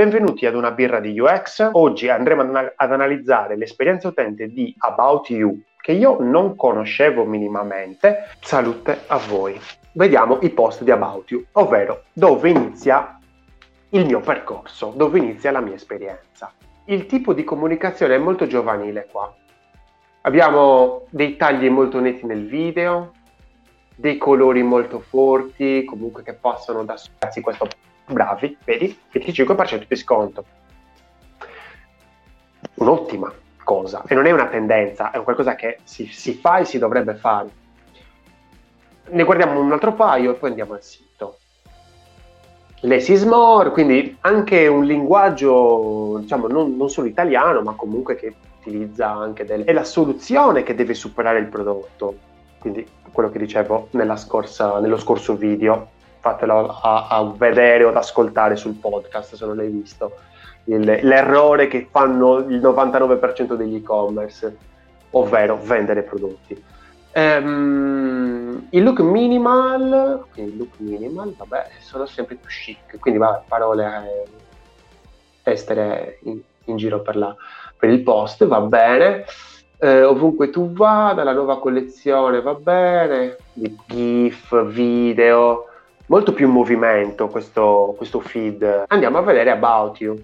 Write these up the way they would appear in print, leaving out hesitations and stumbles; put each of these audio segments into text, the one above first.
Benvenuti ad una birra di UX. Oggi andremo ad analizzare l'esperienza utente di About You, che io non conoscevo minimamente. Salute a voi. Vediamo i post di About You, ovvero dove inizia il mio percorso, dove inizia la mia esperienza. Il tipo di comunicazione è molto giovanile qua. Abbiamo dei tagli molto netti nel video, dei colori molto forti, comunque che possono da ragazzi questo. Bravi, vedi? 25% di sconto. Un'ottima cosa. E non è una tendenza, è un qualcosa che si fa e si dovrebbe fare. Ne guardiamo un altro paio e poi andiamo al sito. Less is more, quindi anche un linguaggio, diciamo, non solo italiano, ma comunque che utilizza anche delle... È la soluzione che deve superare il prodotto. Quindi quello che dicevo nello scorso video. Fatelo a vedere o ad ascoltare sul podcast se non l'hai visto, l'errore che fanno il 99% degli e-commerce, ovvero vendere prodotti. Il look minimal, quindi vabbè, sono sempre più chic, quindi vabbè, parole estere in giro per il post, va bene. Ovunque tu vada, la nuova collezione va bene, GIF, video... Molto più in movimento questo feed. Andiamo a vedere About You.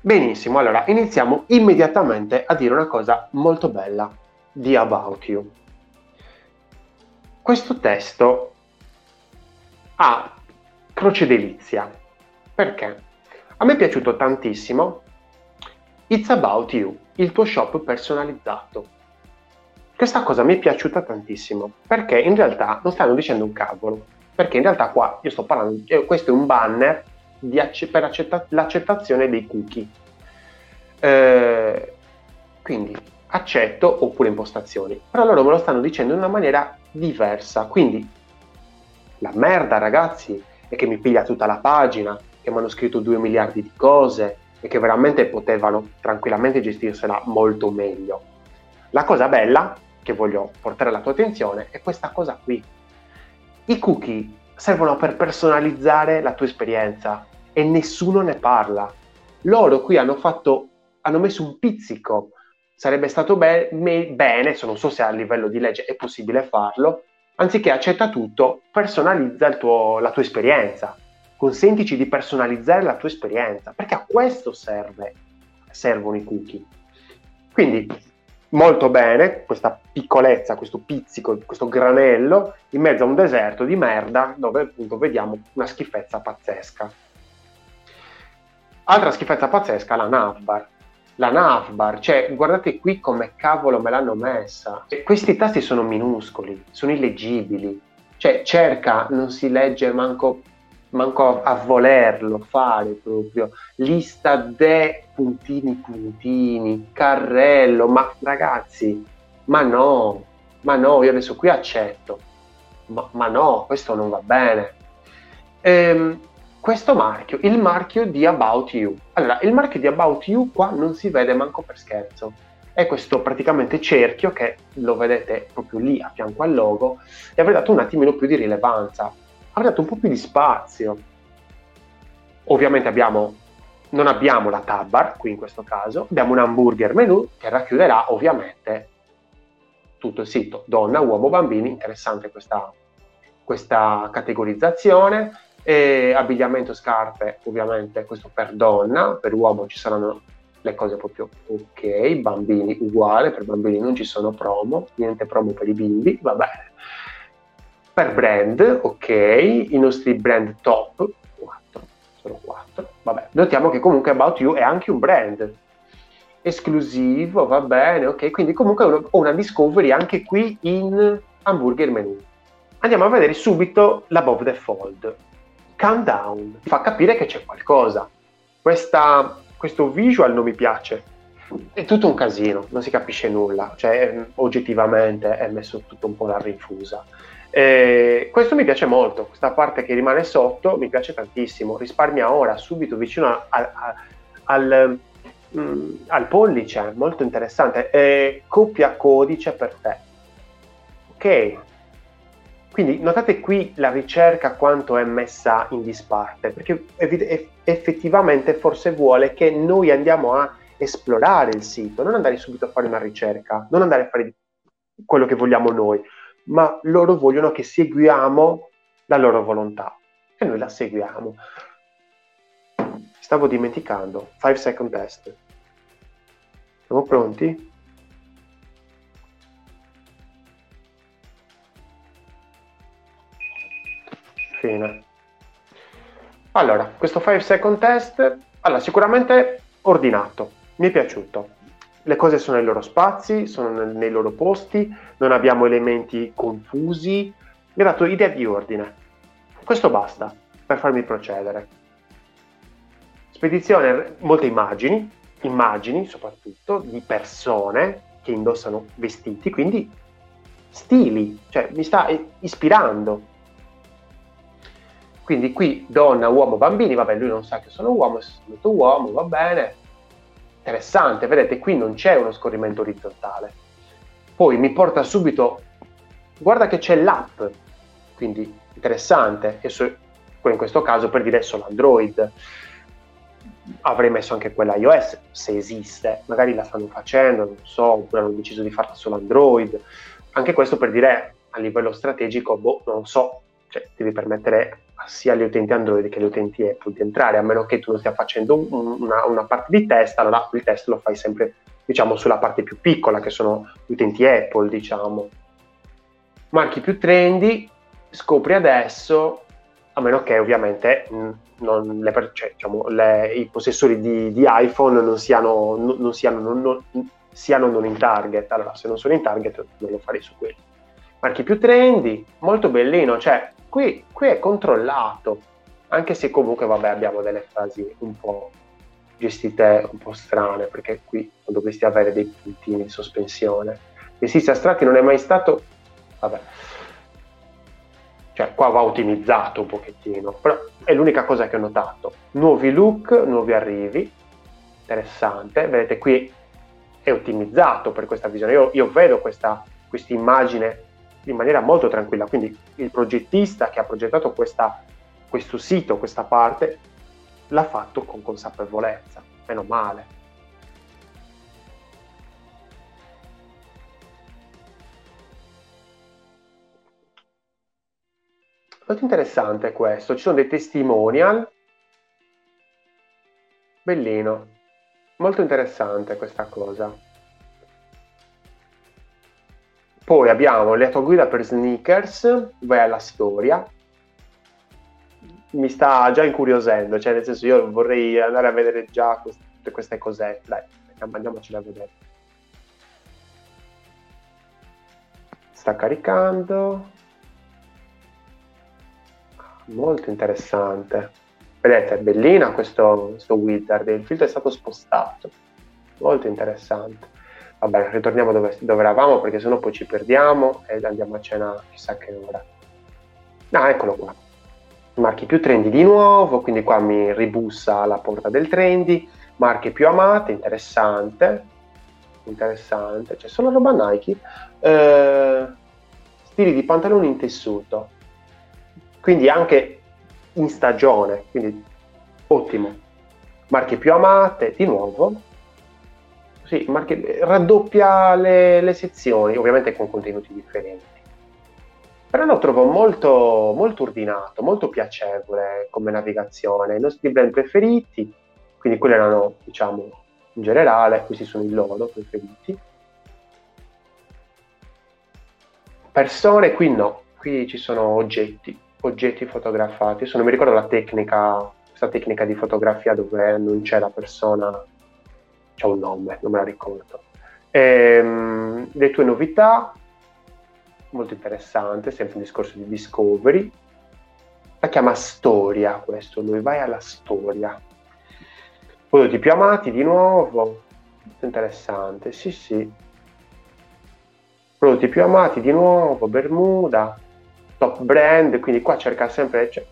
Benissimo, allora iniziamo immediatamente a dire una cosa molto bella di About You. Questo testo ha croce delizia. Perché? A me è piaciuto tantissimo It's About You, il tuo shop personalizzato. Questa cosa mi è piaciuta tantissimo, perché in realtà non stanno dicendo un cavolo. Perché in realtà qua io sto parlando, questo è un banner per l'accettazione dei cookie. Quindi accetto oppure impostazioni. Però loro me lo stanno dicendo in una maniera diversa. Quindi la merda, ragazzi, è che mi piglia tutta la pagina, che mi hanno scritto 2 miliardi di cose e che veramente potevano tranquillamente gestirsela molto meglio. La cosa bella che voglio portare alla tua attenzione è questa cosa qui. I cookie servono per personalizzare la tua esperienza e nessuno ne parla. Loro qui hanno messo un pizzico. Sarebbe stato bene, se non so se a livello di legge è possibile farlo, anziché accetta tutto, personalizza la tua esperienza. Consentici di personalizzare la tua esperienza, perché a questo servono i cookie. Quindi... molto bene, questa piccolezza, questo pizzico, questo granello in mezzo a un deserto di merda dove appunto vediamo una schifezza pazzesca. Altra schifezza pazzesca, la navbar. La navbar, cioè guardate qui come cavolo me l'hanno messa. E questi tasti sono minuscoli, sono illeggibili. Cioè cerca, non si legge manco a volerlo fare proprio, lista de puntini, carrello, ma ragazzi, ma no, io adesso qui accetto, ma no, questo non va bene. Questo marchio, il marchio di About You. Allora, il marchio di About You qua non si vede manco per scherzo. È questo praticamente cerchio che lo vedete proprio lì a fianco al logo e avrei dato un attimino più di rilevanza. Avrei dato un po' più di spazio. Ovviamente non abbiamo la tabbar, qui in questo caso, abbiamo un hamburger menu che racchiuderà ovviamente tutto il sito, donna, uomo, bambini, interessante questa categorizzazione, abbigliamento, scarpe, ovviamente questo per donna, per uomo ci saranno le cose proprio ok, bambini uguale, per bambini non ci sono promo, niente promo per i bimbi, va bene. Per brand, ok, i nostri brand top, 4, sono 4, vabbè, notiamo che comunque About You è anche un brand esclusivo, va bene, ok, quindi comunque ho una discovery anche qui in hamburger menu. Andiamo a vedere subito l'above the fold, countdown, fa capire che c'è qualcosa, questo visual non mi piace, è tutto un casino, non si capisce nulla, cioè oggettivamente è messo tutto un po' alla rinfusa. Questo mi piace molto, questa parte che rimane sotto mi piace tantissimo, risparmia ora subito vicino al pollice, molto interessante, copia codice per te, ok, Quindi notate qui la ricerca quanto è messa in disparte, perché effettivamente forse vuole che noi andiamo a esplorare il sito, non andare subito a fare una ricerca, non andare a fare quello che vogliamo noi, ma loro vogliono che seguiamo la loro volontà e noi la seguiamo. Stavo dimenticando, 5 second test. Siamo pronti? Fine. Allora, questo 5 second test, allora, sicuramente ordinato, mi è piaciuto. Le cose sono nei loro spazi, sono nei loro posti, non abbiamo elementi confusi, mi ha dato idea di ordine. Questo basta per farmi procedere. Spedizione, molte immagini soprattutto di persone che indossano vestiti, quindi stili, cioè mi sta ispirando. Quindi qui donna, uomo, bambini, vabbè, lui non sa che sono uomo, è stato uomo, va bene. Interessante, vedete, qui non c'è uno scorrimento orizzontale. Poi mi porta subito, guarda che c'è l'app, quindi interessante, e poi in questo caso per dire solo Android. Avrei messo anche quella iOS, se esiste, magari la stanno facendo, non so, oppure hanno deciso di farla solo Android. Anche questo per dire, a livello strategico, boh, non so, cioè devi permettere sia agli utenti Android che agli utenti Apple di entrare, a meno che tu non stia facendo una parte di test, allora il test lo fai sempre, diciamo, sulla parte più piccola, che sono gli utenti Apple, diciamo. Marchi più trendy, scopri adesso, a meno che ovviamente i possessori di iPhone non siano non in target. Allora, se non sono in target non lo farei su quelli. Marchi più trendy, molto bellino, cioè qui è controllato, anche se comunque vabbè abbiamo delle frasi un po' gestite un po' strane, perché qui dovresti avere dei puntini in sospensione. Vestiti astratti non è mai stato, vabbè. Cioè qua va ottimizzato un pochettino, però è l'unica cosa che ho notato. Nuovi look, nuovi arrivi, interessante, vedete qui è ottimizzato per questa visione, io vedo questa immagine in maniera molto tranquilla, quindi il progettista che ha progettato questo sito, questa parte, l'ha fatto con consapevolezza, meno male. Molto interessante questo, ci sono dei testimonial, bellino, molto interessante questa cosa. Poi abbiamo la tua guida per sneakers, vai alla storia, mi sta già incuriosendo, cioè nel senso io vorrei andare a vedere già tutte queste cosette, dai, andiamocele a vedere. Sta caricando. Molto interessante, vedete, è bellina questo wizard, il filtro è stato spostato, molto interessante. Vabbè, ritorniamo dove eravamo, perché sennò poi ci perdiamo e andiamo a cena chissà che ora. Ah, eccolo qua, marchi più trendy di nuovo, quindi qua mi ribussa la porta del trendy. Marche più amate, interessante, c'è solo roba Nike. Stili di pantaloni in tessuto, quindi anche in stagione, quindi ottimo. Marche più amate, di nuovo, sì, marche, raddoppia le sezioni, ovviamente con contenuti differenti. Però lo trovo molto, molto ordinato, molto piacevole come navigazione. I nostri brand preferiti, quindi quelli erano, diciamo, in generale, questi sono i loro preferiti. Persone, qui no, qui ci sono oggetti fotografati. Non mi ricordo la tecnica, questa tecnica di fotografia dove non c'è la persona, c'è un nome, non me la ricordo. Le tue novità, molto interessante, sempre un discorso di discovery. La chiama storia questo, lui vai alla storia. Prodotti più amati di nuovo, molto interessante, sì. Prodotti più amati di nuovo, Bermuda. Top brand, quindi qua cerca sempre, cioè,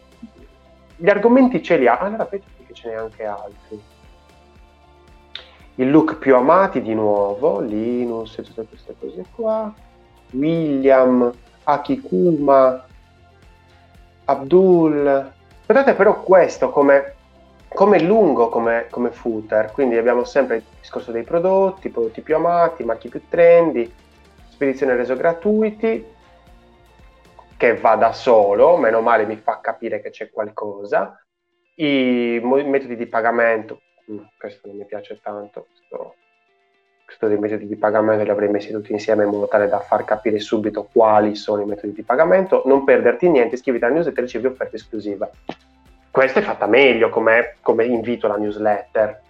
gli argomenti ce li ha, allora vedo che ce n'è anche altri. Il look più amati di nuovo, Linus e tutte queste cose qua, William, Akikuma, Abdul. Guardate però questo come lungo, come footer, quindi abbiamo sempre il discorso dei prodotti più amati, marchi più trendy, spedizione reso gratuiti, che va da solo, meno male, mi fa capire che c'è qualcosa, i metodi di pagamento, questo non mi piace tanto, questo dei metodi di pagamento li avrei messi tutti insieme in modo tale da far capire subito quali sono i metodi di pagamento, non perderti niente, iscriviti alla newsletter e ricevi offerte esclusive. Questa è fatta meglio come invito alla newsletter.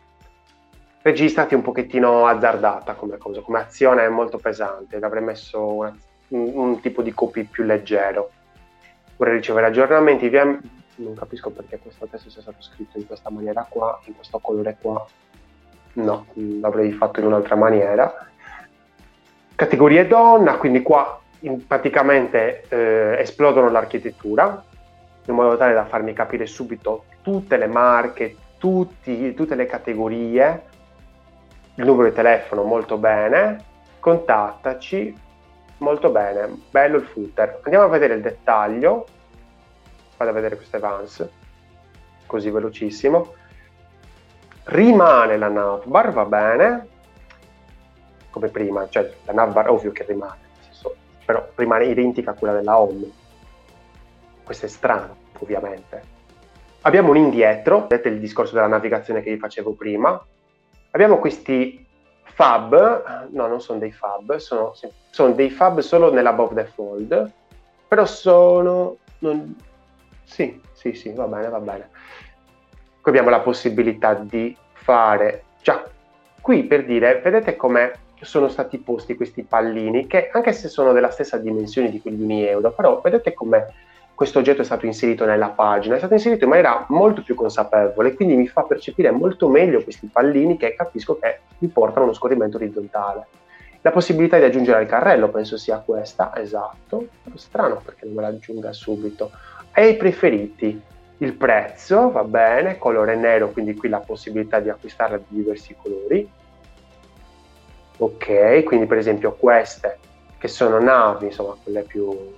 Registrati un pochettino azzardata come cosa, come azione è molto pesante, l'avrei messo un tipo di copy più leggero. Vorrei ricevere aggiornamenti via... Non capisco perché questo testo sia stato scritto in questa maniera qua, in questo colore qua. No, l'avrei fatto in un'altra maniera. Categorie donna, quindi qua praticamente esplodono l'architettura, in modo tale da farmi capire subito tutte le marche, tutte le categorie, il numero di telefono, molto bene, contattaci, molto bene, bello il footer. Andiamo a vedere il dettaglio, vado a vedere queste Vans, così velocissimo, rimane la navbar, va bene, come prima, cioè la navbar ovvio che rimane, nel senso, però rimane identica a quella della home. Questo è strano, ovviamente. Abbiamo un indietro, vedete il discorso della navigazione che vi facevo prima. Abbiamo questi fab, no, non sono dei fab, sono dei fab solo nell'above the fold, però sono... Non, sì, va bene. Qui abbiamo la possibilità di fare... Già, qui per dire, vedete come sono stati posti questi pallini, che anche se sono della stessa dimensione di quelli di Unieuro, però vedete come... Questo oggetto è stato inserito nella pagina, è stato inserito in maniera molto più consapevole, quindi mi fa percepire molto meglio questi pallini che capisco che mi portano uno scorrimento orizzontale. La possibilità di aggiungere al carrello penso sia questa, esatto, strano perché non me l'aggiunga subito. E i preferiti, il prezzo, va bene, colore nero, quindi qui la possibilità di acquistarla di diversi colori. Ok, quindi per esempio queste che sono navi, insomma quelle più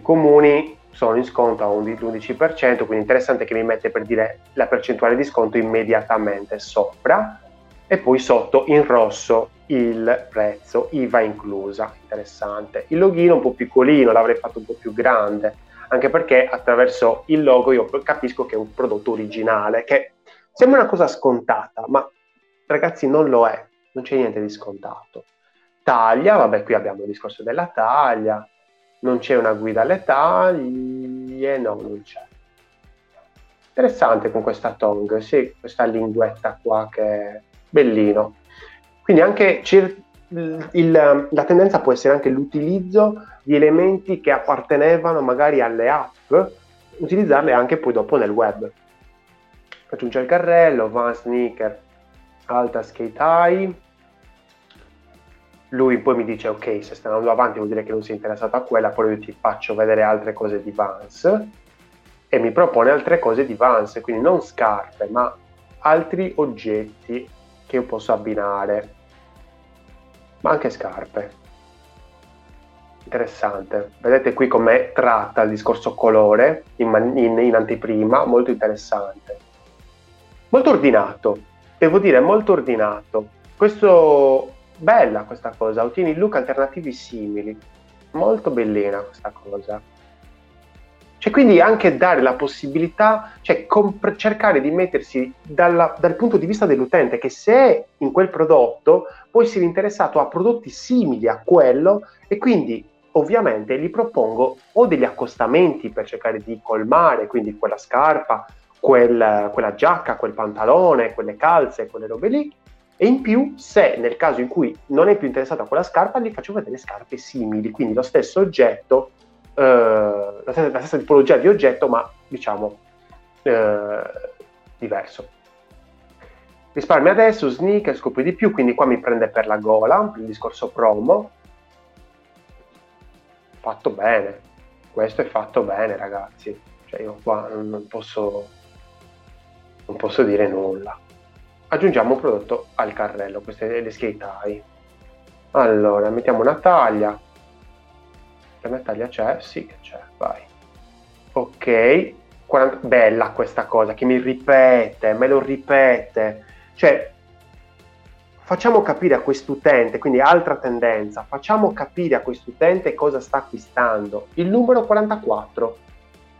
comuni sono in sconto a un 11%, quindi interessante che mi mette per dire la percentuale di sconto immediatamente sopra e poi sotto in rosso il prezzo, IVA inclusa, interessante. Il loghino un po' piccolino, l'avrei fatto un po' più grande, anche perché attraverso il logo io capisco che è un prodotto originale, che sembra una cosa scontata, ma ragazzi non lo è, non c'è niente di scontato. Taglia, vabbè qui abbiamo il discorso della taglia, non c'è una guida alle taglie, no, non c'è. Interessante con questa tongue, sì, questa linguetta qua che è bellino. Quindi anche la tendenza può essere anche l'utilizzo di elementi che appartenevano magari alle app, utilizzarle anche poi dopo nel web. Aggiunge il carrello, van sneaker, alta skate high. Lui poi mi dice ok, se sta andando avanti vuol dire che non si è interessato a quella, poi io ti faccio vedere altre cose di Vans e mi propone altre cose di Vans, quindi non scarpe ma altri oggetti che io posso abbinare, ma anche scarpe. Interessante, vedete qui come tratta il discorso colore in anteprima, molto interessante, molto ordinato, devo dire molto ordinato questo. Bella questa cosa, ottieni look alternativi simili, molto bellina questa cosa. Cioè quindi anche dare la possibilità, cioè cercare di mettersi dal punto di vista dell'utente, che se è in quel prodotto può essere interessato a prodotti simili a quello e quindi ovviamente gli propongo o degli accostamenti per cercare di colmare, quindi quella scarpa, quella giacca, quel pantalone, quelle calze, quelle robe lì. E in più, se nel caso in cui non è più interessato a quella scarpa, gli faccio vedere scarpe simili, quindi lo stesso oggetto, la stessa tipologia di oggetto, ma diciamo diverso. Risparmia adesso, sneaker, scopri di più, quindi qua mi prende per la gola, il discorso promo. Fatto bene, questo è fatto bene ragazzi, cioè io qua non posso dire nulla. Aggiungiamo un prodotto al carrello, queste le skate high. Allora, mettiamo una taglia. La mia taglia c'è? Sì che c'è, vai. ok, 40, bella questa cosa che mi ripete, me lo ripete, cioè facciamo capire a quest'utente, quindi altra tendenza, facciamo capire a quest'utente cosa sta acquistando. Il numero 44,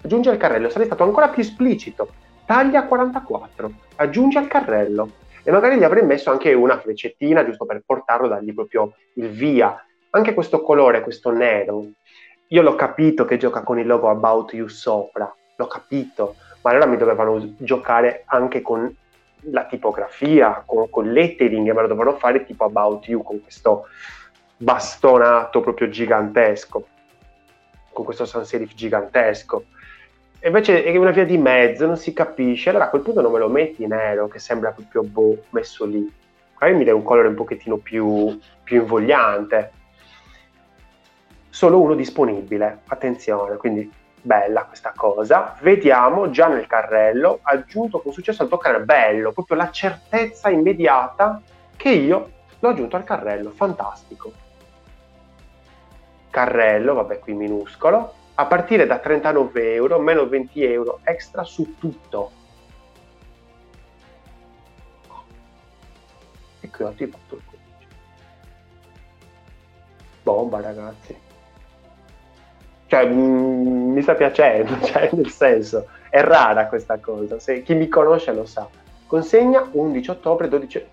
aggiunge al carrello, sarei stato ancora più esplicito, taglia 44, aggiunge al carrello, e magari gli avrei messo anche una freccettina giusto per portarlo, dargli proprio il via. Anche questo colore, questo nero, io l'ho capito che gioca con il logo About You sopra, l'ho capito, ma allora mi dovevano giocare anche con la tipografia, con lettering, me lo dovevano fare tipo About You, con questo bastonato proprio gigantesco, con questo sans serif gigantesco. E invece è una via di mezzo, non si capisce, allora a quel punto non me lo metti nero, che sembra proprio messo lì, magari mi dai un colore un pochettino più invogliante. Solo uno disponibile, attenzione, quindi bella questa cosa, vediamo già nel carrello, aggiunto con successo al toccare, bello, proprio la certezza immediata che io l'ho aggiunto al carrello, fantastico. Carrello, vabbè qui minuscolo, a partire da 39 euro, meno 20 euro extra su tutto. E qui ho attivato il codice. Bomba ragazzi. Cioè, mi sta piacendo, cioè, nel senso, è rara questa cosa, se chi mi conosce lo sa. Consegna 11 ottobre, 12...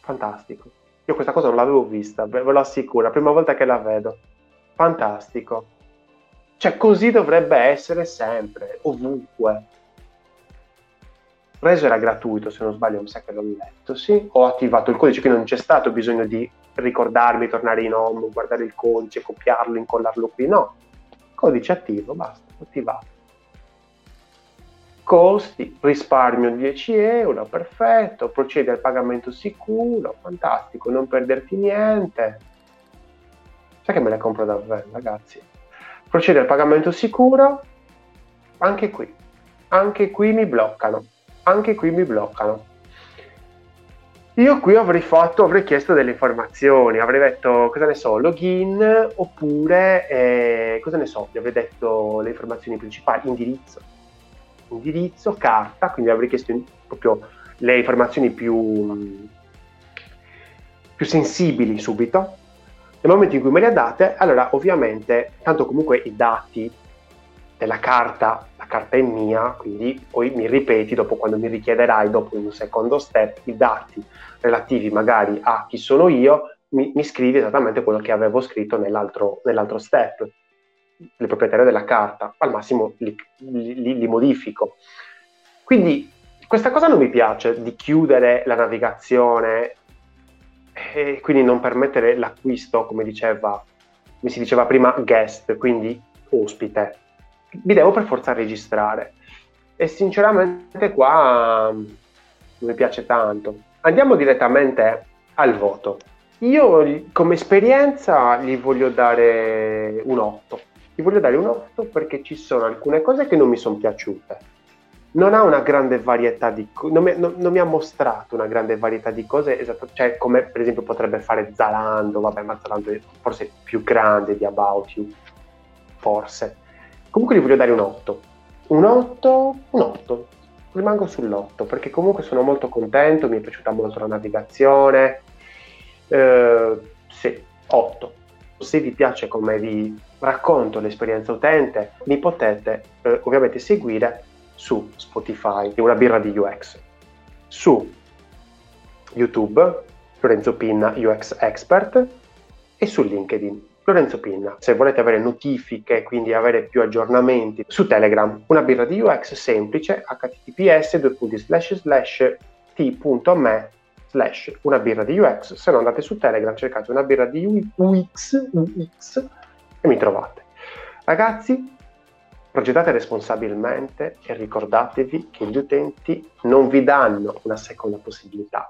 Fantastico. Io questa cosa non l'avevo vista, ve lo assicuro, la prima volta che la vedo. Fantastico. Cioè, così dovrebbe essere sempre, ovunque. Reso era gratuito, se non sbaglio, mi sa che l'ho letto, sì. Ho attivato il codice, quindi non c'è stato bisogno di ricordarmi, tornare in home, guardare il codice, copiarlo, incollarlo qui, no. Codice attivo, basta, attivato. Costi, risparmio 10 euro, perfetto, procedi al pagamento sicuro, fantastico, non perderti niente. Sai che me le compro davvero, ragazzi. Procedi al pagamento sicuro, anche qui mi bloccano. Io qui avrei chiesto delle informazioni, avrei detto, cosa ne so, login, oppure, gli avrei detto le informazioni principali, indirizzo, carta, quindi avrei chiesto proprio le informazioni più sensibili subito. Nel momento in cui me le date, allora ovviamente, tanto comunque i dati della carta, la carta è mia, quindi poi mi ripeti dopo quando mi richiederai, dopo un secondo step, i dati relativi magari a chi sono io, mi scrivi esattamente quello che avevo scritto nell'altro step, le proprietà della carta, al massimo li modifico. Quindi questa cosa non mi piace, di chiudere la navigazione e quindi non permettere l'acquisto, come si diceva prima, guest, quindi ospite. Mi devo per forza registrare e sinceramente qua non mi piace tanto. Andiamo direttamente al voto. Io come esperienza gli voglio dare un 8. Gli voglio dare un 8 perché ci sono alcune cose che non mi sono piaciute. Non ha una grande varietà di cose, non mi ha mostrato una grande varietà di cose, esatto, cioè come per esempio potrebbe fare Zalando, vabbè, ma Zalando è forse più grande di About You, forse. Comunque gli voglio dare un 8. Un 8. Rimango sull'8 perché comunque sono molto contento, mi è piaciuta molto la navigazione. Sì, 8. Se vi piace come vi racconto l'esperienza utente, mi potete ovviamente seguire su Spotify, Una birra di UX, su YouTube, Lorenzo Pinna UX Expert, e su LinkedIn, Lorenzo Pinna. Se volete avere notifiche, quindi avere più aggiornamenti, su Telegram, Una birra di UX semplice, https://t.me/unabirradiux. Se no andate su Telegram, cercate Una birra di UX e mi trovate. Ragazzi, progettate responsabilmente e ricordatevi che gli utenti non vi danno una seconda possibilità.